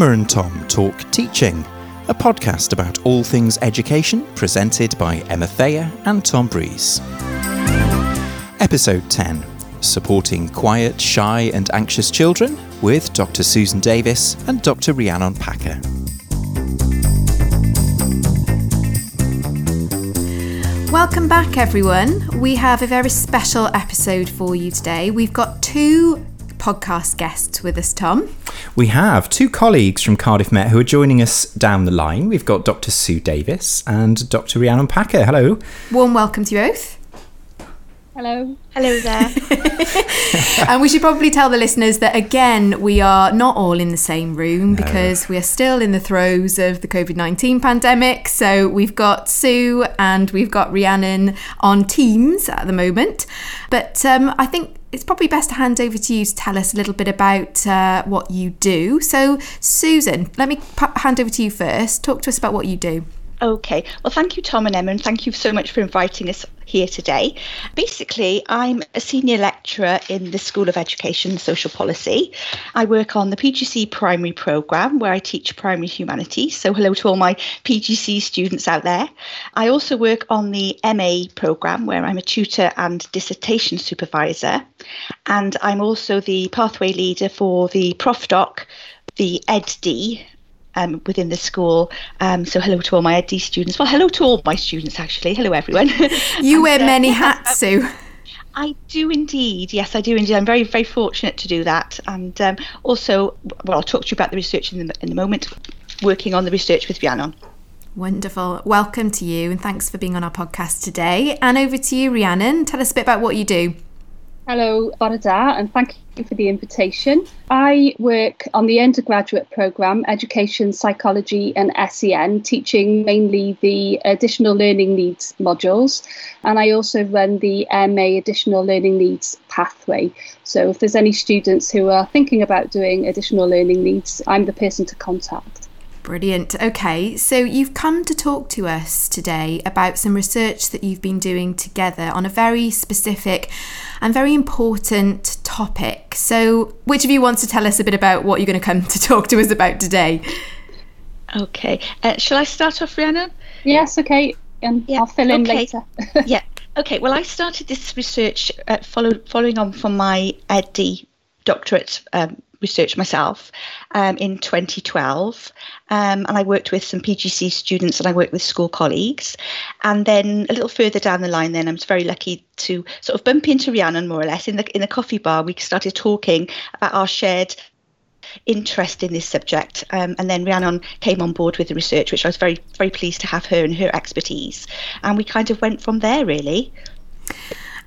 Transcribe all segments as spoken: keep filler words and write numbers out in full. Emma and Tom Talk Teaching, a podcast about all things education presented by Emma Thayer and Tom Breeze. Episode ten, Supporting Quiet, Shy and Anxious Children with Doctor Susan Davis and Doctor Rhiannon Packer. Welcome back, everyone. We have a very special episode for you today. We've got two podcast guests with us, Tom. We have two colleagues from Cardiff Met who are joining us down the line. We've got Doctor Sue Davis and Doctor Rhiannon Packer. Hello. Warm welcome to you both. Hello. Hello there. And we should probably tell the listeners that, again, we are not all in the same room no. because we are still in the throes of the covid nineteen pandemic. So we've got Sue and we've got Rhiannon on Teams at the moment. But um, I think it's probably best to hand over to you to tell us a little bit about uh, what you do. So, Susan, let me p- hand over to you first. Talk to us about what you do. Okay. Well, thank you, Tom and Emma, and thank you so much for inviting us here today. Basically, I'm a senior lecturer in the School of Education and Social Policy. I work on the P G C E primary programme where I teach primary humanities. So hello to all my P G C E students out there. I also work on the M A programme where I'm a tutor and dissertation supervisor. And I'm also the pathway leader for the ProfDoc, the EdD, Um, within the school. Um, so hello to all my E D D students. Well, hello to all my students, actually. Hello, everyone. You wear uh, many hats, Sue. I do indeed. Yes, I do indeed. I'm very, very fortunate to do that. And um, also, well, I'll talk to you about the research in the, in the moment, working on the research with Rhiannon. Wonderful. Welcome to you, and thanks for being on our podcast today. And over to you, Rhiannon. Tell us a bit about what you do. Hello, Bonada, and thank you for the invitation. I work on the undergraduate programme, Education, Psychology and S E N, teaching mainly the additional learning needs modules. And I also run the M A additional learning needs pathway. So if there's any students who are thinking about doing additional learning needs, I'm the person to contact. Brilliant. Okay, so you've come to talk to us today about some research that you've been doing together on a very specific and very important topic. So which of you wants to tell us a bit about what you're going to come to talk to us about today? Okay, uh, shall I start off, Rhiannon? Yes, okay, and um, yeah. I'll fill in okay. later. Yeah, okay, well, I started this research uh, follow, following on from my E D D doctorate um, research myself um, in twenty twelve, um, and I worked with some P G C students and I worked with school colleagues, and then a little further down the line then I was very lucky to sort of bump into Rhiannon, more or less, in the in the coffee bar. We started talking about our shared interest in this subject, um, and then Rhiannon came on board with the research, which I was very, very pleased to have her and her expertise, and we kind of went from there, really.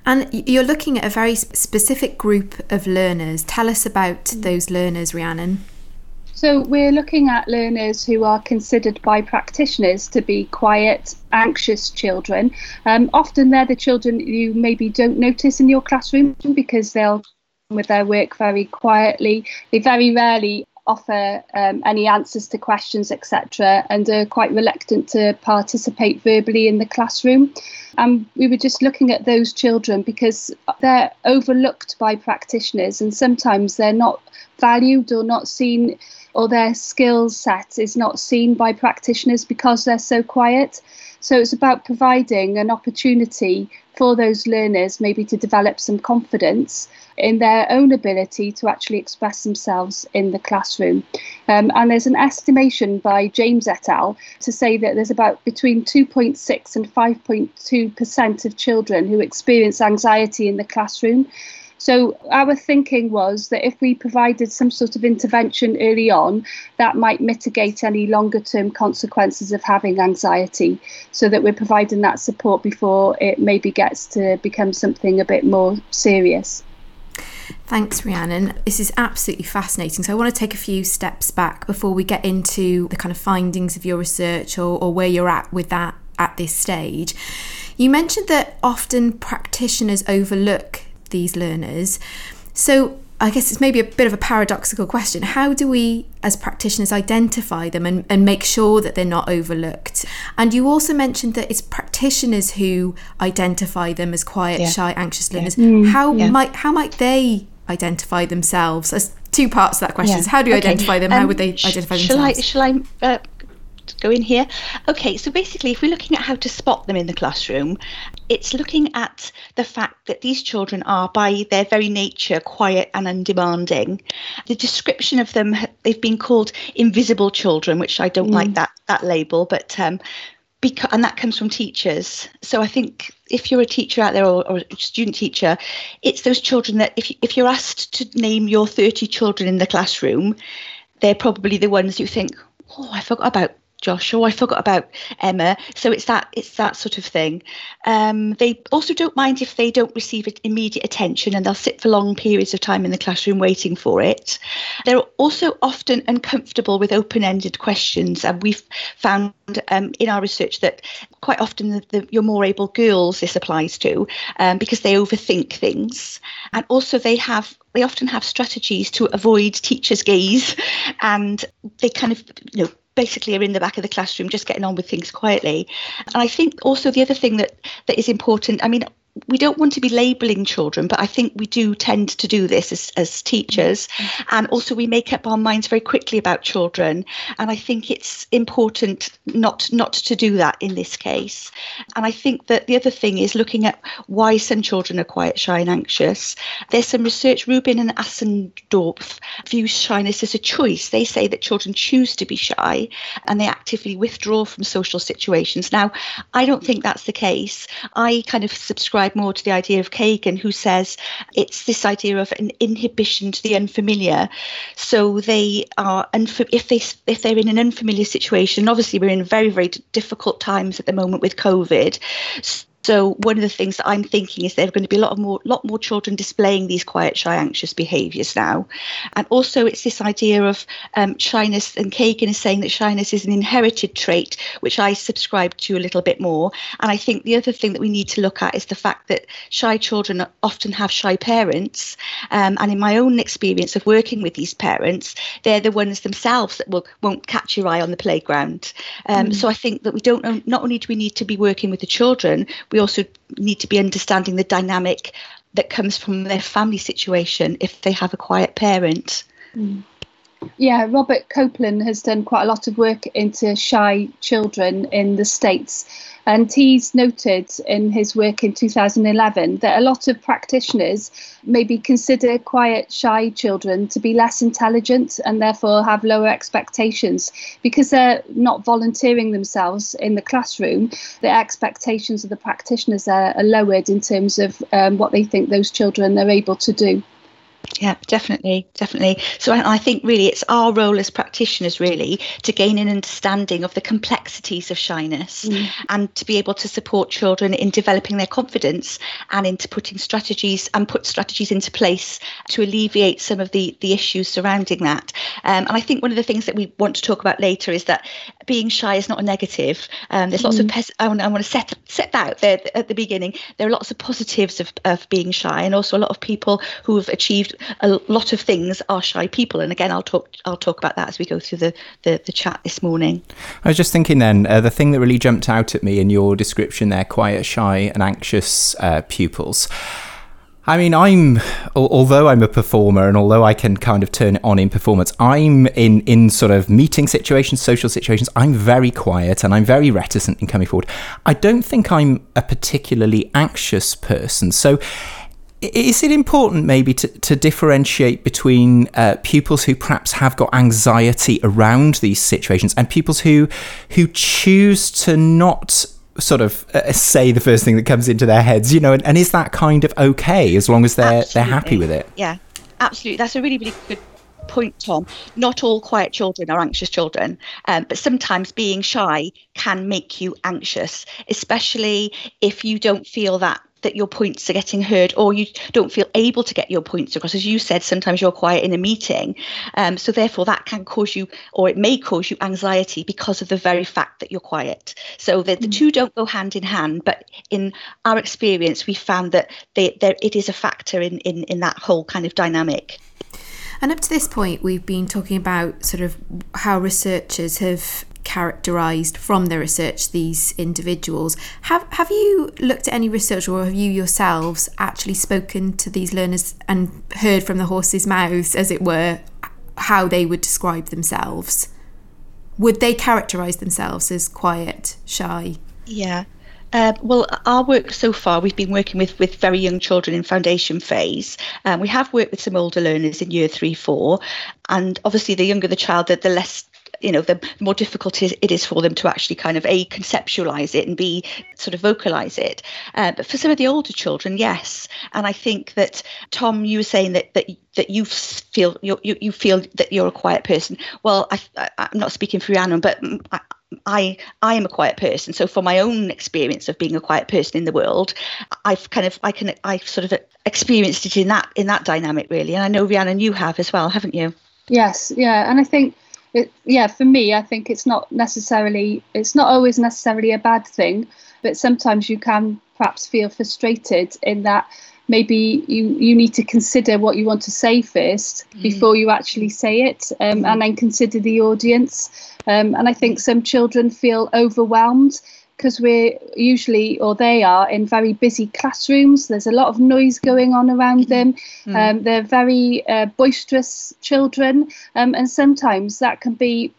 And you're looking at a very specific group of learners. Tell us about those learners, Rhiannon. So we're looking at learners who are considered by practitioners to be quiet, anxious children. Um, often they're the children you maybe don't notice in your classroom because they'll come with their work very quietly. They very rarely offer um, any answers to questions, et cetera, and are quite reluctant to participate verbally in the classroom. And um, we were just looking at those children because they're overlooked by practitioners, and sometimes they're not valued or not seen, or their skill set is not seen by practitioners because they're so quiet. So it's about providing an opportunity for those learners maybe to develop some confidence in their own ability to actually express themselves in the classroom. Um, and there's an estimation by James et al. to say that there's about between two point six and five point two percent of children who experience anxiety in the classroom. So our thinking was that if we provided some sort of intervention early on, that might mitigate any longer term consequences of having anxiety, so that we're providing that support before it maybe gets to become something a bit more serious. Thanks, Rhiannon. This is absolutely fascinating. So I want to take a few steps back before we get into the kind of findings of your research, or, or where you're at with that at this stage. You mentioned that often practitioners overlook these learners. So I guess it's maybe a bit of a paradoxical question. How do we as practitioners identify them and, and make sure that they're not overlooked? And you also mentioned that it's practitioners who identify them as quiet, yeah. shy, anxious learners. Yeah. Mm, how yeah. might how might they identify themselves? There's two parts to that question. Yeah. How do you okay. identify them? Um, How would they identify sh- themselves? Shall I... Shall I uh... go in here. Okay, so basically if we're looking at how to spot them in the classroom, it's looking at the fact that these children are by their very nature quiet and undemanding. The description of them, they've been called invisible children, which I don't mm. like that that label, but um because, and that comes from teachers. So I think if you're a teacher out there or, or a student teacher, it's those children that if you, if you're asked to name your thirty children in the classroom, they're probably the ones you think, oh, I forgot about Josh, or I forgot about Emma. So it's that it's that sort of thing. Um, they also don't mind if they don't receive immediate attention, and they'll sit for long periods of time in the classroom waiting for it. They're also often uncomfortable with open-ended questions, and we've found um, in our research that quite often the, the, your more able girls this applies to, um, because they overthink things, and also they have they often have strategies to avoid teachers' gaze, and they kind of you know. basically are in the back of the classroom just getting on with things quietly. And I think also the other thing that that is important, I mean, we don't want to be labelling children, but I think we do tend to do this as, as teachers. Mm-hmm. And also we make up our minds very quickly about children. And I think it's important not, not to do that in this case. And I think that the other thing is looking at why some children are quiet, shy and anxious. There's some research, Ruben and Assendorf views shyness as a choice. They say that children choose to be shy and they actively withdraw from social situations. Now, I don't think that's the case. I kind of subscribe more to the idea of Kagan, who says it's this idea of an inhibition to the unfamiliar. So they are unf- if they if they're in an unfamiliar situation. Obviously, we're in very very difficult times at the moment with COVID. So one of the things that I'm thinking is there are going to be a lot of more lot more children displaying these quiet, shy, anxious behaviours now. And also it's this idea of um, shyness, and Kagan is saying that shyness is an inherited trait, which I subscribe to a little bit more. And I think the other thing that we need to look at is the fact that shy children often have shy parents. Um, and in my own experience of working with these parents, they're the ones themselves that will, won't catch your eye on the playground. Um, mm. So I think that we don't, not only do we need to be working with the children, we also need to be understanding the dynamic that comes from their family situation if they have a quiet parent. Mm. Yeah, Robert Coplan has done quite a lot of work into shy children in the States. And he's noted in his work in two thousand eleven that a lot of practitioners maybe consider quiet, shy children to be less intelligent and therefore have lower expectations because they're not volunteering themselves in the classroom. Their expectations of the practitioners are, are lowered in terms of um, what they think those children are able to do. Yeah, definitely, definitely. So I, I think really it's our role as practitioners really to gain an understanding of the complexities of shyness mm. and to be able to support children in developing their confidence and into putting strategies and put strategies into place to alleviate some of the, the issues surrounding that. Um, and I think one of the things that we want to talk about later is that being shy is not a negative. Um, there's lots mm. of, pes- I want, I want to set, set that out there at the beginning. There are lots of positives of, of being shy, and also a lot of people who have achieved a lot of things are shy people, and again I'll talk I'll talk about that as we go through the the, the chat this morning. I was just thinking then uh, the thing that really jumped out at me in your description there, quiet, shy and anxious uh, pupils. I mean, I'm, although I'm a performer and although I can kind of turn it on in performance, I'm in, in sort of meeting situations, social situations, I'm very quiet and I'm very reticent in coming forward. I don't think I'm a particularly anxious person. So is it important maybe to, to differentiate between uh, pupils who perhaps have got anxiety around these situations and pupils who who choose to not sort of uh, say the first thing that comes into their heads, you know, and, and is that kind of okay as long as they're absolutely. they're happy with it? Yeah, absolutely. That's a really, really good point, Tom. Not all quiet children are anxious children, um, but sometimes being shy can make you anxious, especially if you don't feel that that your points are getting heard, or you don't feel able to get your points across. As you said, sometimes you're quiet in a meeting. Um, so therefore that can cause you, or it may cause you anxiety because of the very fact that you're quiet. So the, the mm. two don't go hand in hand, but in our experience, we found that they, it is a factor in, in, in that whole kind of dynamic. And up to this point, we've been talking about sort of how researchers have characterised from the research these individuals. Have have you looked at any research, or have you yourselves actually spoken to these learners and heard from the horse's mouths, as it were, how they would describe themselves? Would they characterise themselves as quiet, shy? Yeah. Uh, well, our work so far, we've been working with, with very young children in foundation phase. Um, we have worked with some older learners in year three, four, and obviously the younger the child, the, the less, you know, the more difficult it is for them to actually kind of A, conceptualise it, and B, sort of vocalise it. Uh, but for some of the older children, yes. And I think that, Tom, you were saying that that that you feel you you feel that you're a quiet person. Well, I, I, I'm not speaking for Rhiannon, but I, I I am a quiet person. So from my own experience of being a quiet person in the world, I've kind of I can I've sort of experienced it in that in that dynamic, really. And I know, Rhiannon, you have as well, haven't you? Yes, yeah, and I think it, yeah, for me, I think it's not necessarily it's not always necessarily a bad thing, but sometimes you can perhaps feel frustrated in that maybe you, you need to consider what you want to say first mm. before you actually say it, um, mm. and then consider the audience. Um, and I think some children feel overwhelmed because we're usually, or they are, in very busy classrooms. There's a lot of noise going on around them. Mm. Um, they're very uh, boisterous children. Um, and sometimes that can be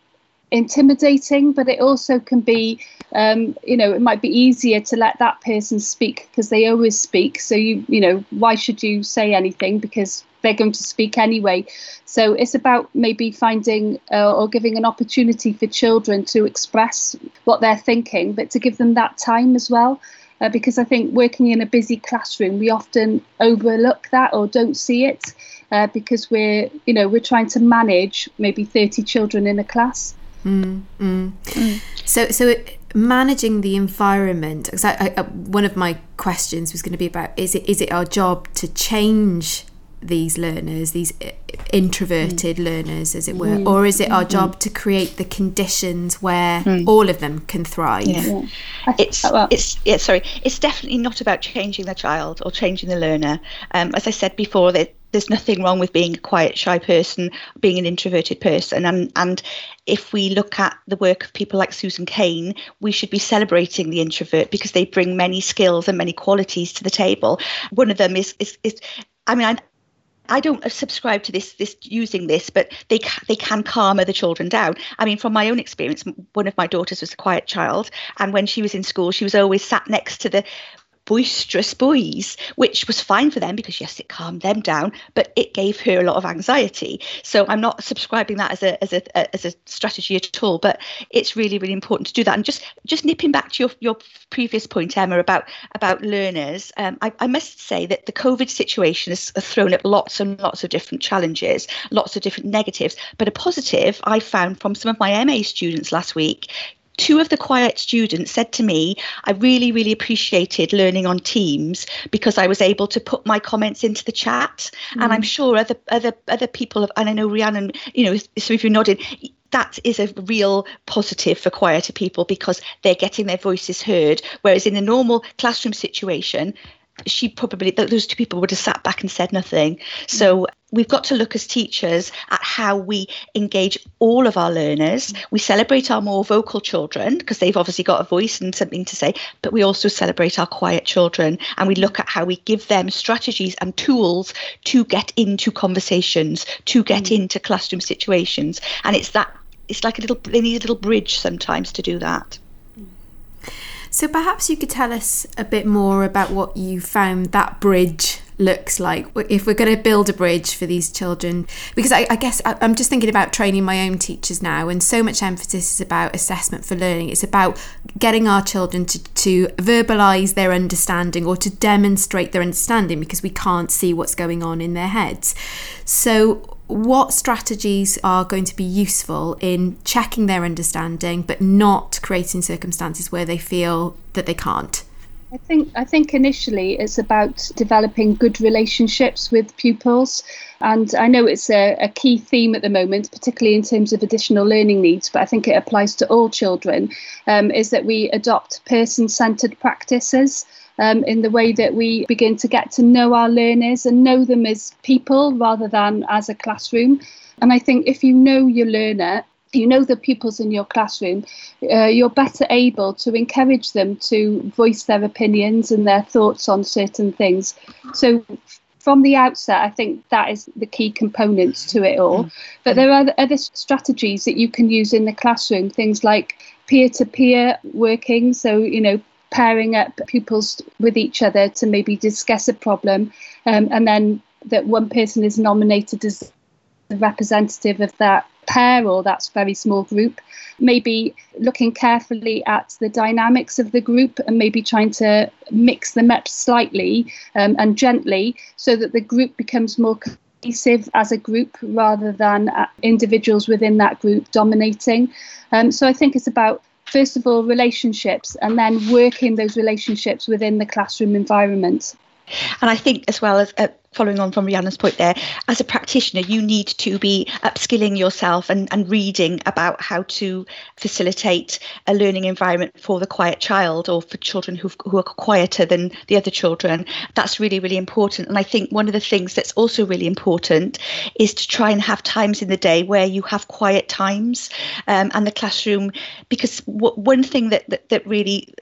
intimidating, but it also can be um you know it might be easier to let that person speak because they always speak, so you you know why should you say anything, because they're going to speak anyway. So it's about maybe finding uh, or giving an opportunity for children to express what they're thinking, but to give them that time as well, uh, because I think working in a busy classroom, we often overlook that or don't see it, uh, because we're you know we're trying to manage maybe thirty children in a class. Mm, mm. Mm. So, so it, managing the environment. Because I, I, one of my questions was going to be about: is it is it our job to change these learners, these introverted mm. learners, as it were, mm. or is it our job mm. to create the conditions where mm. all of them can thrive? Yeah. Yeah. It's oh, well. it's yeah. Sorry, it's definitely not about changing the child or changing the learner. Um, as I said before, that. There's nothing wrong with being a quiet, shy person, being an introverted person. And, and if we look at the work of people like Susan Cain, we should be celebrating the introvert because they bring many skills and many qualities to the table. One of them is, is, is I mean, I, I don't subscribe to this, this using this, but they they can calm other children down. I mean, from my own experience, one of my daughters was a quiet child. And when she was in school, she was always sat next to the boisterous boys, which was fine for them because yes, it calmed them down, but it gave her a lot of anxiety. So I'm not subscribing that as a as a as a strategy at all, but it's really, really important to do that. And just just nipping back to your your previous point, Emma, about about learners, um, I, I must say that the COVID situation has thrown up lots and lots of different challenges, lots of different negatives, but a positive I found from some of my M A students last week. Two of the quiet students said to me, I really, really appreciated learning on Teams because I was able to put my comments into the chat. Mm. And I'm sure other other other people, have, and I know Rhiannon, you know, so if you're nodding, that is a real positive for quieter people because they're getting their voices heard. Whereas in a normal classroom situation, she probably, those two people would have sat back and said nothing. So we've got to look as teachers at how we engage all of our learners. We celebrate our more vocal children because they've obviously got a voice and something to say, but we also celebrate our quiet children, and we look at how we give them strategies and tools to get into conversations, to get mm. into classroom situations. And it's that, it's like a little, they need a little bridge sometimes to do that. So perhaps you could tell us a bit more about what you found that bridge looks like, if we're going to build a bridge for these children. Because I, I guess I'm just thinking about training my own teachers now, and so much emphasis is about assessment for learning. It's about getting our children to, to verbalise their understanding or to demonstrate their understanding because we can't see what's going on in their heads. So what strategies are going to be useful in checking their understanding but not creating circumstances where they feel that they can't? I think I think initially it's about developing good relationships with pupils, and I know it's a, a key theme at the moment, particularly in terms of additional learning needs, but I think it applies to all children, um, is that we adopt person-centred practices um, in the way that we begin to get to know our learners and know them as people rather than as a classroom. And I think if you know your learner, you know the pupils in your classroom, uh, you're better able to encourage them to voice their opinions and their thoughts on certain things. So from the outset, I think that is the key component to it all. But there are other strategies that you can use in the classroom, things like peer-to-peer working. So, you know, pairing up pupils with each other to maybe discuss a problem, um, and then that one person is nominated as the representative of that pair or that very small group, maybe looking carefully at the dynamics of the group and maybe trying to mix them up slightly um, and gently so that the group becomes more cohesive as a group rather than individuals within that group dominating. Um, so I think it's about, first of all, relationships and then working those relationships within the classroom environment. And I think as well as uh, following on from Rhiannon's point there, as a practitioner, you need to be upskilling yourself and, and reading about how to facilitate a learning environment for the quiet child or for children who've, who are quieter than the other children. That's really, really important. And I think one of the things that's also really important is to try and have times in the day where you have quiet times um, and the classroom, because w- one thing that, that, that really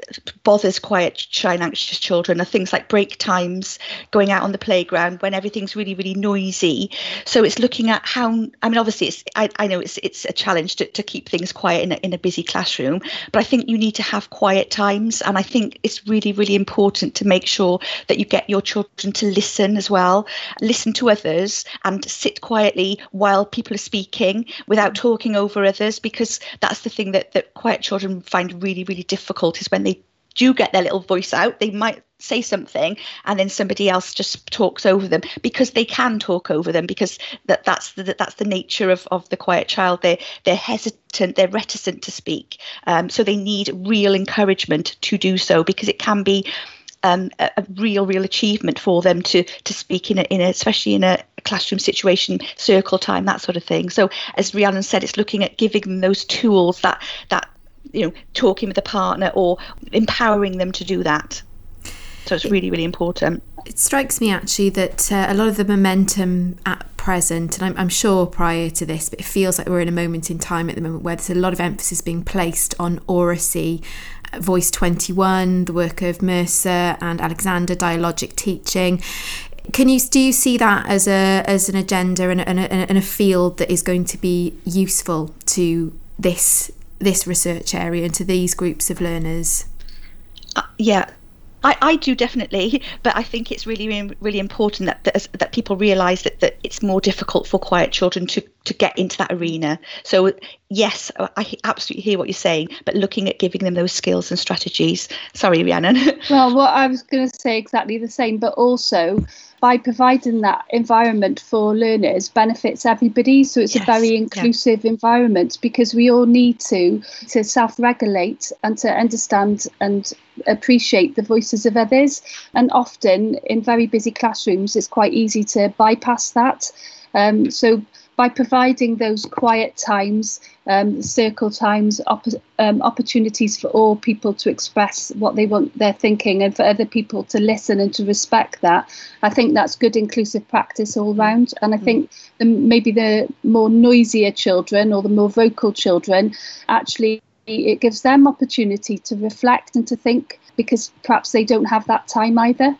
bothers quiet, shy and anxious children are things like break times, going out on the playground, when everything's really, really noisy. So it's looking at how, I mean, obviously, it's I, I know it's it's a challenge to, to keep things quiet in a, in a busy classroom, but I think you need to have quiet times. And I think it's really, really important to make sure that you get your children to listen as well, listen to others and sit quietly while people are speaking without talking over others, because that's the thing that, that quiet children find really, really difficult is when they do get their little voice out, they might say something and then somebody else just talks over them, because they can talk over them, because that that's the that's the nature of of the quiet child. They they're hesitant, they're reticent to speak, um so they need real encouragement to do so, because it can be um a, a real real achievement for them to to speak in a, in a, especially in a classroom situation, circle time, that sort of thing. So as Rhiannon said, it's looking at giving them those tools, that that you know, talking with a partner or empowering them to do that. So it's really, really important. It strikes me actually that uh, a lot of the momentum at present, and I'm, I'm sure prior to this, but it feels like we're in a moment in time at the moment where there's a lot of emphasis being placed on oracy, Voice twenty-one, the work of Mercer and Alexander, dialogic teaching. Can you do you see that as a as an agenda and a, and a, and a field that is going to be useful to this this research area and to these groups of learners? Uh, yeah. I, I do definitely, but I think it's really, really important that that, that people realise that, that it's more difficult for quiet children to, to get into that arena. So yes, I absolutely hear what you're saying, but looking at giving them those skills and strategies. Sorry, Rhiannon. Well, well, I was going to say exactly the same, but also by providing that environment for learners benefits everybody. So it's yes, a very inclusive yeah. environment, because we all need to, to self-regulate and to understand and appreciate the voices of others. And often in very busy classrooms, it's quite easy to bypass that. Um, so by providing those quiet times, um, circle times, op- um, opportunities for all people to express what they want, their thinking, and for other people to listen and to respect that, I think that's good inclusive practice all round. And I think the, maybe the more noisier children or the more vocal children, actually it gives them opportunity to reflect and to think, because perhaps they don't have that time either.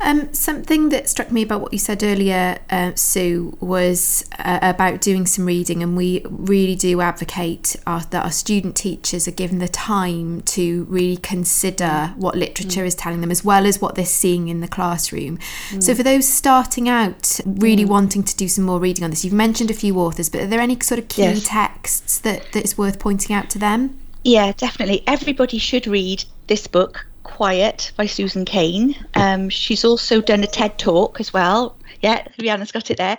Um, something that struck me about what you said earlier, uh, Sue, was uh, about doing some reading, and we really do advocate our, that our student teachers are given the time to really consider what literature mm. is telling them, as well as what they're seeing in the classroom. Mm. So for those starting out, really mm. wanting to do some more reading on this, you've mentioned a few authors, but are there any sort of key yes. texts that, that is worth pointing out to them? Yeah, definitely. Everybody should read this book, Quiet by Susan Cain. Um, she's also done a TED talk as well. Yeah, Rhiannon's got it there.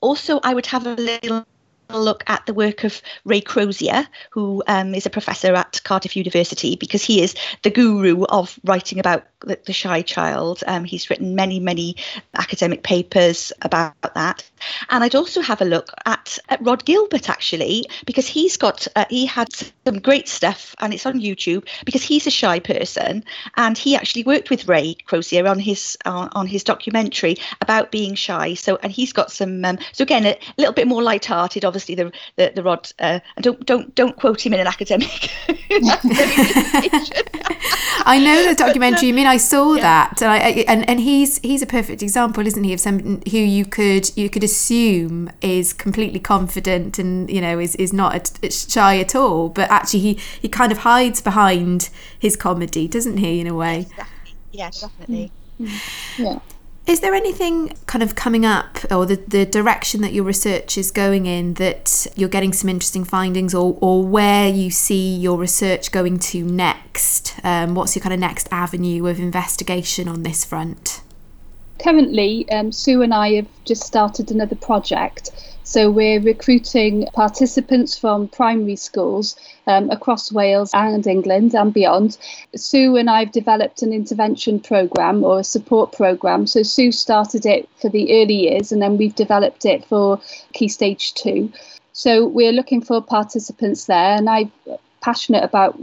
Also, I would have a little look at the work of Ray Crozier, who um, is a professor at Cardiff University, because he is the guru of writing about the, the shy child. Um, he's written many, many academic papers about that. And I'd also have a look at, at Rod Gilbert, actually, because he's got uh, he had some great stuff, and it's on YouTube, because he's a shy person, and he actually worked with Ray Crozier on his uh, on his documentary about being shy. So and he's got some um, so again a little bit more lighthearted, obviously. obviously the the, the Rod. Uh, don't don't don't quote him in an academic. I know the documentary. I mean, I saw yeah. that, and, I, and and he's he's a perfect example, isn't he, of someone who you could you could assume is completely confident and you know is is not a, a shy at all, but actually he he kind of hides behind his comedy, doesn't he, in a way? Exactly. Yeah, definitely. Mm-hmm. Yeah. Is there anything kind of coming up or the, the direction that your research is going in that you're getting some interesting findings or, or where you see your research going to next? Um, what's your kind of next avenue of investigation on this front? Currently, um, Sue and I have just started another project. So we're recruiting participants from primary schools um, across Wales and England and beyond. Sue and I have developed an intervention programme or a support programme. So Sue started it for the early years and then we've developed it for Key Stage two. So we're looking for participants there, and I'm passionate about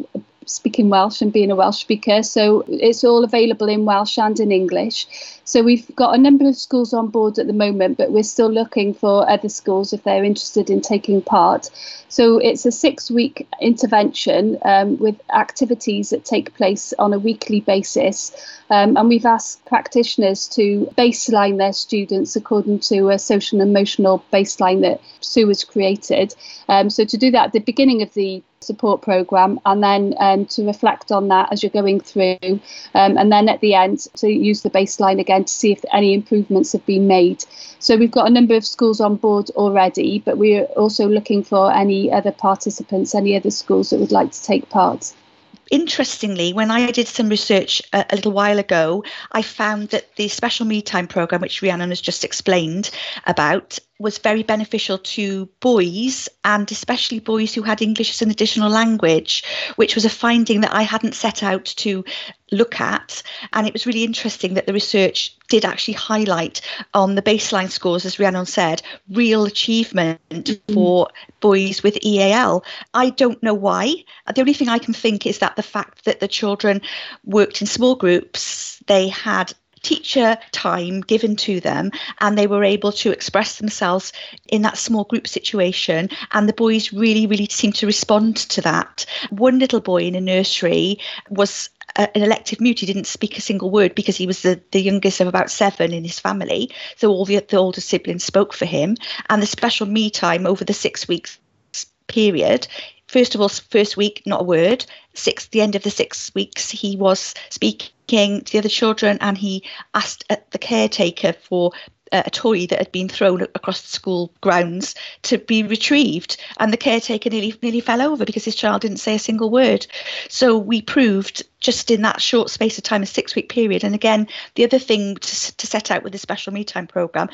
speaking Welsh and being a Welsh speaker, so it's all available in Welsh and in English. So we've got a number of schools on board at the moment, but we're still looking for other schools if they're interested in taking part. So it's a six-week intervention um, with activities that take place on a weekly basis, um, and we've asked practitioners to baseline their students according to a social and emotional baseline that Sue has created. Um, so to do that at the beginning of the support programme, and then um, to reflect on that as you're going through, um, and then at the end to use the baseline again to see if any improvements have been made. So we've got a number of schools on board already, but we're also looking for any other participants, any other schools that would like to take part. Interestingly, when I did some research a, a little while ago, I found that the special me time programme, which Rhiannon has just explained about, was very beneficial to boys, and especially boys who had English as an additional language, which was a finding that I hadn't set out to look at. And it was really interesting that the research did actually highlight on the baseline scores, as Rhiannon said, real achievement mm-hmm. for boys with E A L. I don't know why. The only thing I can think is that the fact that the children worked in small groups, they had teacher time given to them, and they were able to express themselves in that small group situation, and the boys really really seemed to respond to that. One little boy in a nursery was a, an elective mute. He didn't speak a single word because he was the, the youngest of about seven in his family, so all the, the older siblings spoke for him. And the special me time over the six weeks period, first of all, first week not a word, six the end of the six weeks he was speaking to the other children, and he asked the caretaker for a toy that had been thrown across the school grounds to be retrieved, and the caretaker nearly nearly fell over because his child didn't say a single word. So we proved just in that short space of time, a six-week period. And again, the other thing to, to set out with the special me time programme,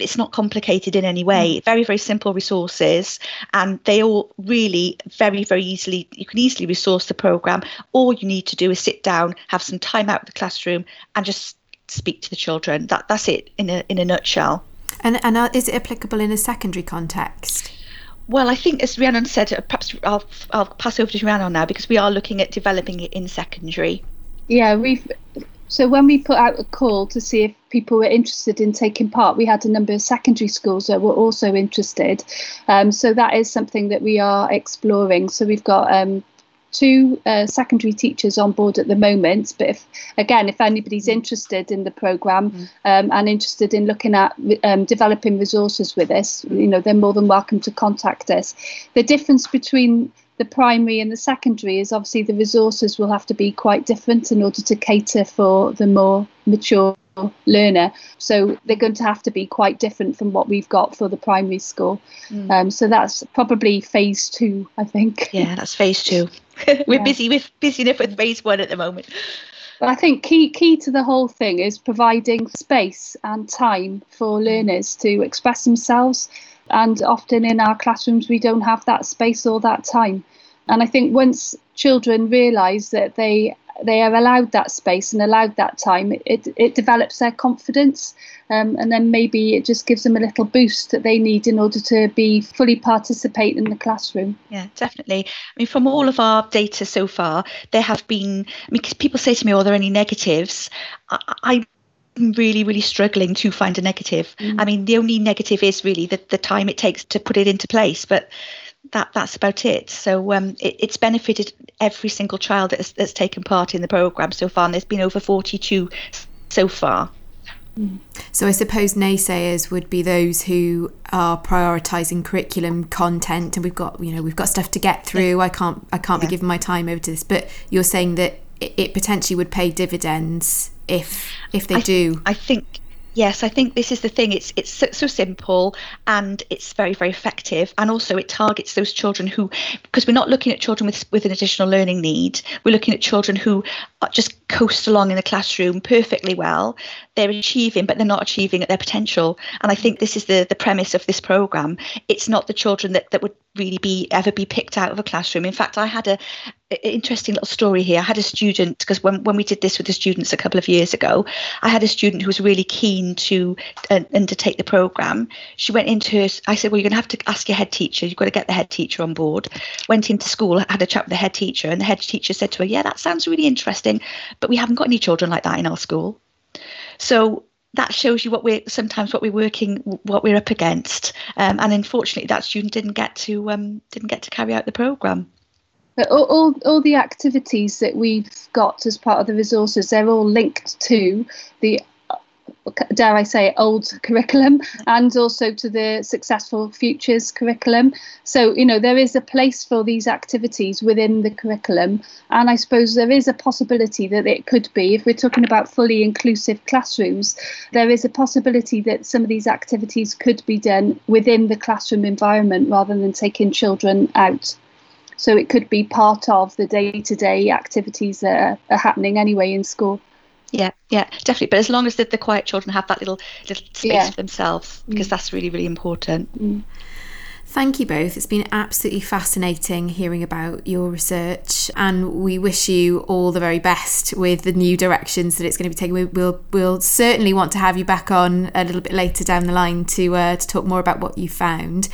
it's not complicated in any way, very very simple resources, and they all really very very easily, you can easily resource the program. All you need to do is sit down, have some time out of the classroom, and just speak to the children. That that's it in a in a nutshell. And and is it applicable in a secondary context? Well, I think, as Rhiannon said, perhaps I'll I'll pass over to Rhiannon now, because we are looking at developing it in secondary. Yeah, we've So when we put out a call to see if people were interested in taking part, we had a number of secondary schools that were also interested. Um, so that is something that we are exploring. So we've got um, two uh, secondary teachers on board at the moment. But if, again, if anybody's interested in the programme mm. um, and interested in looking at um, developing resources with us, you know, they're more than welcome to contact us. The difference between the primary and the secondary is obviously the resources will have to be quite different in order to cater for the more mature learner. So they're going to have to be quite different from what we've got for the primary school. Mm. Um, so that's probably phase two, I think. Yeah, that's phase two. We're yeah. busy with busy enough with phase one at the moment. But I think key key to the whole thing is providing space and time for learners to express themselves. And often in our classrooms, we don't have that space or that time. And I think once children realise that they they are allowed that space and allowed that time, it, it develops their confidence. Um, and then maybe it just gives them a little boost that they need in order to be fully participate in the classroom. Yeah, definitely. I mean, from all of our data so far, there have been, I mean, because people say to me, oh, are there any negatives? I, I really, really struggling to find a negative. Mm. I mean, the only negative is really the, the time it takes to put it into place, but that that's about it. So um, it, it's benefited every single child that's, that's taken part in the programme so far, and there's been over forty-two so far. So I suppose naysayers would be those who are prioritising curriculum content, and we've got, you know, we've got stuff to get through. I can't, I can't yeah. be giving my time over to this. But you're saying that it, it potentially would pay dividends if if they I th- do. I think. Yes, I think this is the thing. It's it's so, so simple, and it's very, very effective. And also it targets those children who, because we're not looking at children with, with an additional learning need. We're looking at children who just coast along in the classroom perfectly well. They're achieving, but they're not achieving at their potential. And I think this is the, the premise of this programme. It's not the children that, that would really be ever be picked out of a classroom. In fact, I had a interesting little story here. I had a student, because when, when we did this with the students a couple of years ago, I had a student who was really keen to uh, undertake the programme. She went into her, I said, well, you're going to have to ask your head teacher. You've got to get the head teacher on board. Went into school, had a chat with the head teacher, and the head teacher said to her, yeah, that sounds really interesting, but we haven't got any children like that in our school. So that shows you what we're sometimes what we're working, what we're up against. Um, and unfortunately, that student didn't get to um, didn't get to carry out the programme. All, all, all the activities that we've got as part of the resources, they're all linked to the, dare I say, old curriculum, and also to the Successful Futures curriculum. So, you know, there is a place for these activities within the curriculum. And I suppose there is a possibility that it could be, if we're talking about fully inclusive classrooms, there is a possibility that some of these activities could be done within the classroom environment rather than taking children out. So it could be part of the day-to-day activities that are, are happening anyway in school. Yeah, yeah, definitely. But as long as the, the quiet children have that little little space yeah. for themselves, because mm. that's really, really important. Mm. Thank you both. It's been absolutely fascinating hearing about your research, and we wish you all the very best with the new directions that it's going to be taking. We, we'll we'll certainly want to have you back on a little bit later down the line to uh, to talk more about what you found.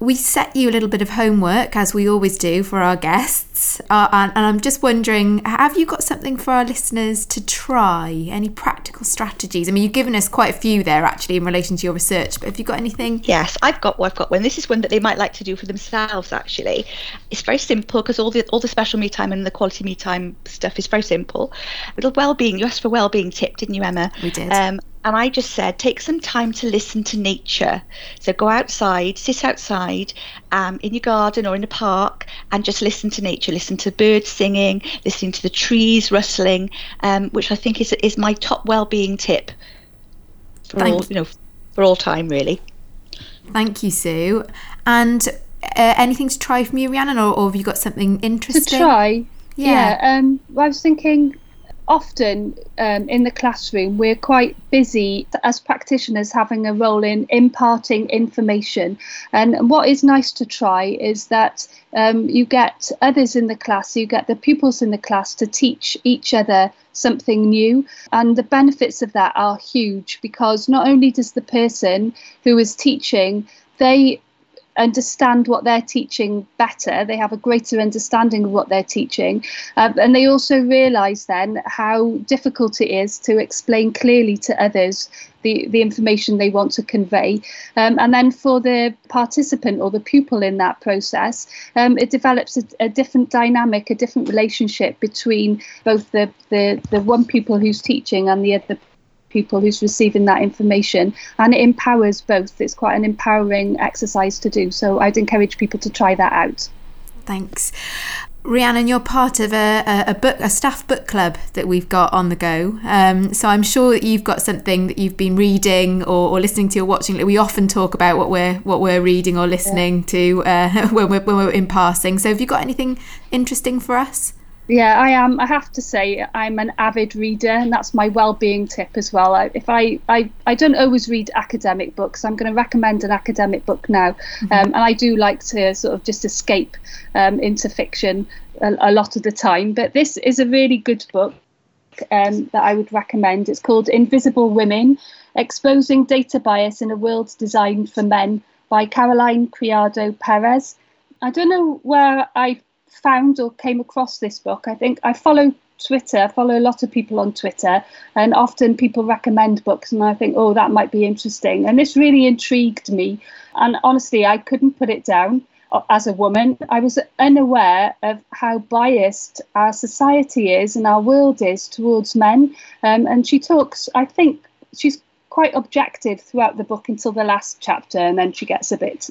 We set you a little bit of homework, as we always do for our guests, uh, and, and I'm just wondering, have you got something for our listeners to try? Any practical strategies? I mean, you've given us quite a few there, actually, in relation to your research, but have you got anything? Yes, I've got one. I've got one. This is one that they might like to do for themselves, actually. It's very simple, because all the all the special me time and the quality me time stuff is very simple. Little well-being. You asked for well-being tip, didn't you, Emma? We did. Um, And I just said, take some time to listen to nature. So go outside, sit outside um, in your garden or in a park, and just listen to nature. Listen to birds singing, listening to the trees rustling, um, which I think is is my top well-being tip for Thank all you know for all time, really. Thank you, Sue. And uh, anything to try from you, Rhiannon, or, or have you got something interesting to try? Yeah. yeah um, I was thinking. Often um, in the classroom, we're quite busy as practitioners having a role in imparting information. And what is nice to try is that um, you get others in the class, you get the pupils in the class to teach each other something new. And the benefits of that are huge, because not only does the person who is teaching, they understand what they're teaching better, they have a greater understanding of what they're teaching, um, and they also realise then how difficult it is to explain clearly to others the, the information they want to convey. Um, and then for the participant or the pupil in that process, um, it develops a, a different dynamic, a different relationship between both the, the, the one pupil who's teaching and the other people who's receiving that information, and it empowers both. It's quite an empowering exercise to do, so I'd encourage people to try that out. Thanks. Rhiannon, you're part of a, a, a book, a staff book club that we've got on the go, um, so I'm sure that you've got something that you've been reading or, or listening to or watching. We often talk about what we're what we're reading or listening yeah. to uh, when, we're, when we're in passing, so have you got anything interesting for us? Yeah, I am. I have to say I'm an avid reader, and that's my well-being tip as well. I, if I, I, I don't always read academic books. I'm going to recommend an academic book now. Mm-hmm. Um, and I do like to sort of just escape um, into fiction a, a lot of the time. But this is a really good book um, that I would recommend. It's called Invisible Women, Exposing Data Bias in a World Designed for Men by Caroline Criado Perez. I don't know where I found or came across this book. I think I follow Twitter, I follow a lot of people on Twitter, and often people recommend books and I think, oh, that might be interesting. And this really intrigued me. And honestly, I couldn't put it down. As a woman, I was unaware of how biased our society is and our world is towards men. Um, and she talks, I think she's quite objective throughout the book until the last chapter, and then she gets a bit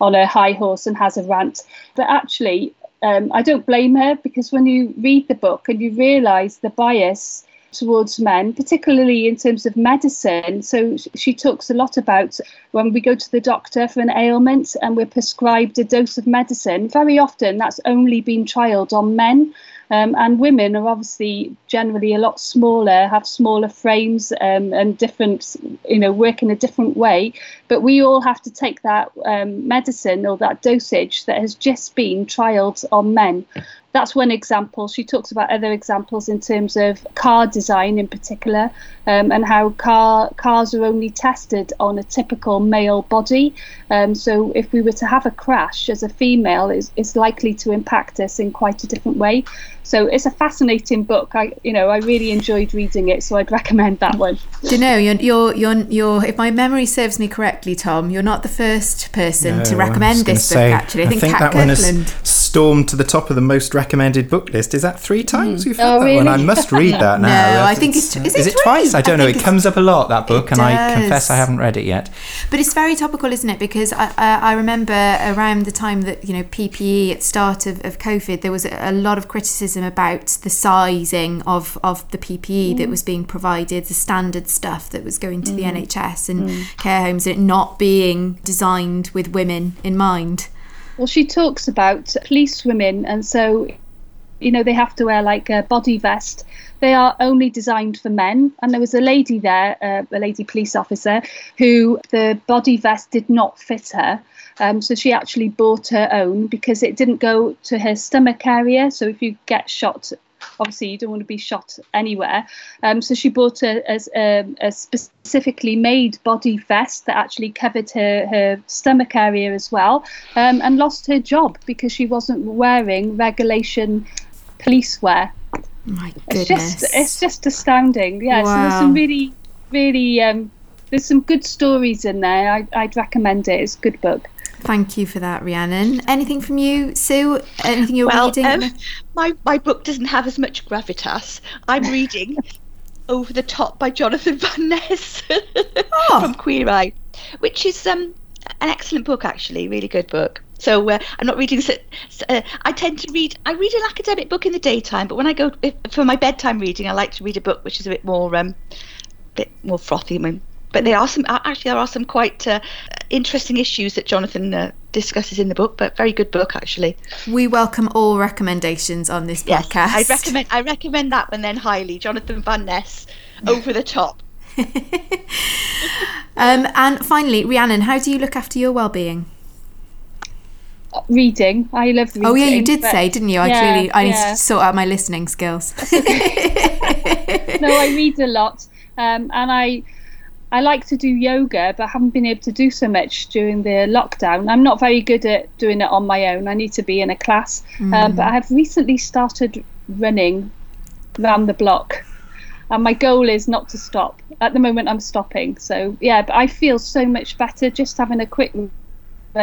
on her high horse and has a rant. But actually, um, I don't blame her, because when you read the book and you realise the bias towards men, particularly in terms of medicine. So she talks a lot about when we go to the doctor for an ailment and we're prescribed a dose of medicine, very often that's only been trialled on men, um, and women are obviously generally a lot smaller, have smaller frames, um, and different, you know, work in a different way. But we all have to take that um, medicine or that dosage that has just been trialled on men. That's one example. She talks about other examples in terms of car design in particular, um, and how car cars are only tested on a typical male body. Um, so if we were to have a crash as a female, it's, it's likely to impact us in quite a different way. So it's a fascinating book. I, you know, I really enjoyed reading it, so I'd recommend that one. Do you know, you're, you're, you're, you're, if my memory serves me correctly, Tom, you're not the first person no, to recommend this say, book, actually. I, I think, think Kat that Kirkland. One has stormed to the top of the most recommended book list. Is that three times mm. you've had oh, that really? One? I must read that no, now. No, I think it's, it's, is it, is it twice? I don't I know. It comes up a lot, that book, and does. I confess I haven't read it yet. But it's very topical, isn't it? Because I, I, I remember around the time that, you know, P P E at the start of, of COVID, there was a, a lot of criticism about the sizing of, of the P P E mm. that was being provided, the standard stuff that was going to mm. the N H S and mm. care homes, and it not being designed with women in mind. Well, she talks about police women, and so, you know, they have to wear like a body vest. They are only designed for men. And there was a lady there, uh, a lady police officer, who the body vest did not fit her. Um, so she actually bought her own because it didn't go to her stomach area. So if you get shot, obviously you don't want to be shot anywhere. Um, so she bought a, a, a specifically made body vest that actually covered her, her stomach area as well, um, and lost her job because she wasn't wearing regulation police wear. My goodness. It's just, it's just astounding. Yeah, wow. So there's some really, really, um, there's some good stories in there. I, I'd recommend it. It's a good book. Thank you for that, Rhiannon. Anything from you, Sue? Anything you're well, reading? Um, my, my book doesn't have as much gravitas. I'm reading Over the Top by Jonathan Van Ness oh. from Queer Eye, which is um, an excellent book, actually, really good book. So uh, I'm not reading, uh, I tend to read, I read an academic book in the daytime, but when I go if, for my bedtime reading, I like to read a book which is a bit more, um, bit more frothy. I mean, but there are some, actually there are some quite uh, interesting issues that Jonathan uh, discusses in the book, but very good book, actually. We welcome all recommendations on this podcast. Yes, I recommend, I recommend that one then highly, Jonathan Van Ness, Over the Top. um, and finally, Rhiannon, how do you look after your well-being? Reading. I love reading. Oh yeah, you did say, didn't you? I yeah, clearly I yeah. need to sort out my listening skills. Okay. No, I read a lot, um, and I I like to do yoga, but haven't been able to do so much during the lockdown. I'm not very good at doing it on my own. I need to be in a class, mm. um, but I have recently started running round the block, and my goal is not to stop. At the moment, I'm stopping. So yeah, but I feel so much better just having a quick run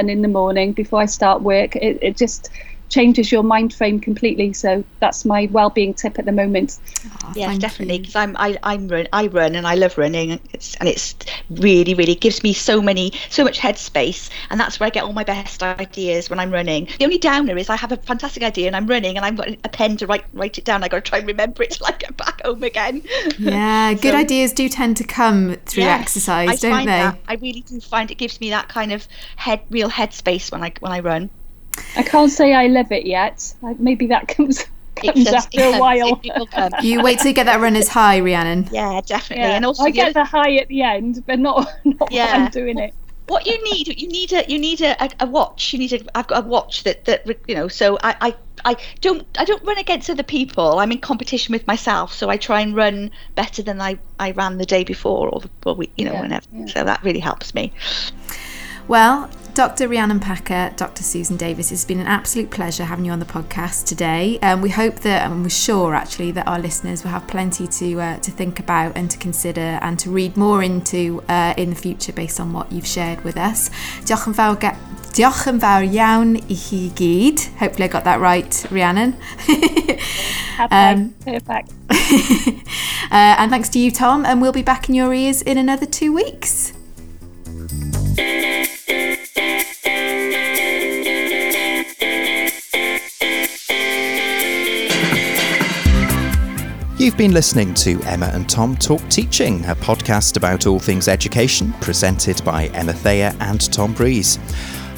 in the morning before I start work. It, it just changes your mind frame completely. So that's my well-being tip at the moment. Oh, yeah, definitely. Because I'm I I'm run I run and I love running. And it's and it's really really gives me so many so much headspace, and that's where I get all my best ideas when I'm running. The only downer is I have a fantastic idea and I'm running and I've got a pen to write write it down. I got to try and remember it till I get back home again. Yeah, so, good ideas do tend to come through yes, exercise, I don't they? That, I really do find it gives me that kind of head real headspace when I when I run. I can't say I love it yet. Maybe that comes, comes does, after a while. You wait till you get that runner's high, Rhiannon. Yeah, definitely. Yeah. And also I get other... the high at the end, but not, not yeah. while I'm doing it. What you need, you need a, you need a, a, a watch. You need a. I've got a watch that that you know. So I, I, I don't, I don't run against other people. I'm in competition with myself, so I try and run better than I, I ran the day before or the or we, you know, yeah, whenever. Yeah. So that really helps me. Well, Doctor Rhiannon Packer, Doctor Susan Davis, it's been an absolute pleasure having you on the podcast today. Um, we hope that, and we're sure actually, that our listeners will have plenty to uh, to think about and to consider and to read more into uh, in the future based on what you've shared with us. Diolch yn fawr, ga- diolch yn fawr iawn I chi gyd. Hopefully I got that right, Rhiannon. um, Perfect. uh, and thanks to you, Tom, and we'll be back in your ears in another two weeks. You've been listening to Emma and Tom Talk Teaching, a podcast about all things education, presented by Emma Thayer and Tom Breeze.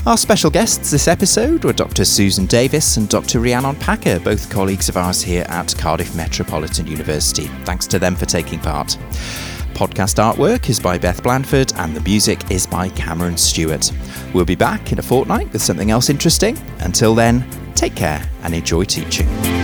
Our special guests this episode were Doctor Susan Davis and Doctor Rhiannon Packer, both colleagues of ours here at Cardiff Metropolitan University. Thanks to them for taking part. Podcast artwork is by Beth Blandford and the music is by Cameron Stewart. We'll be back in a fortnight with something else interesting. Until then, take care and enjoy teaching.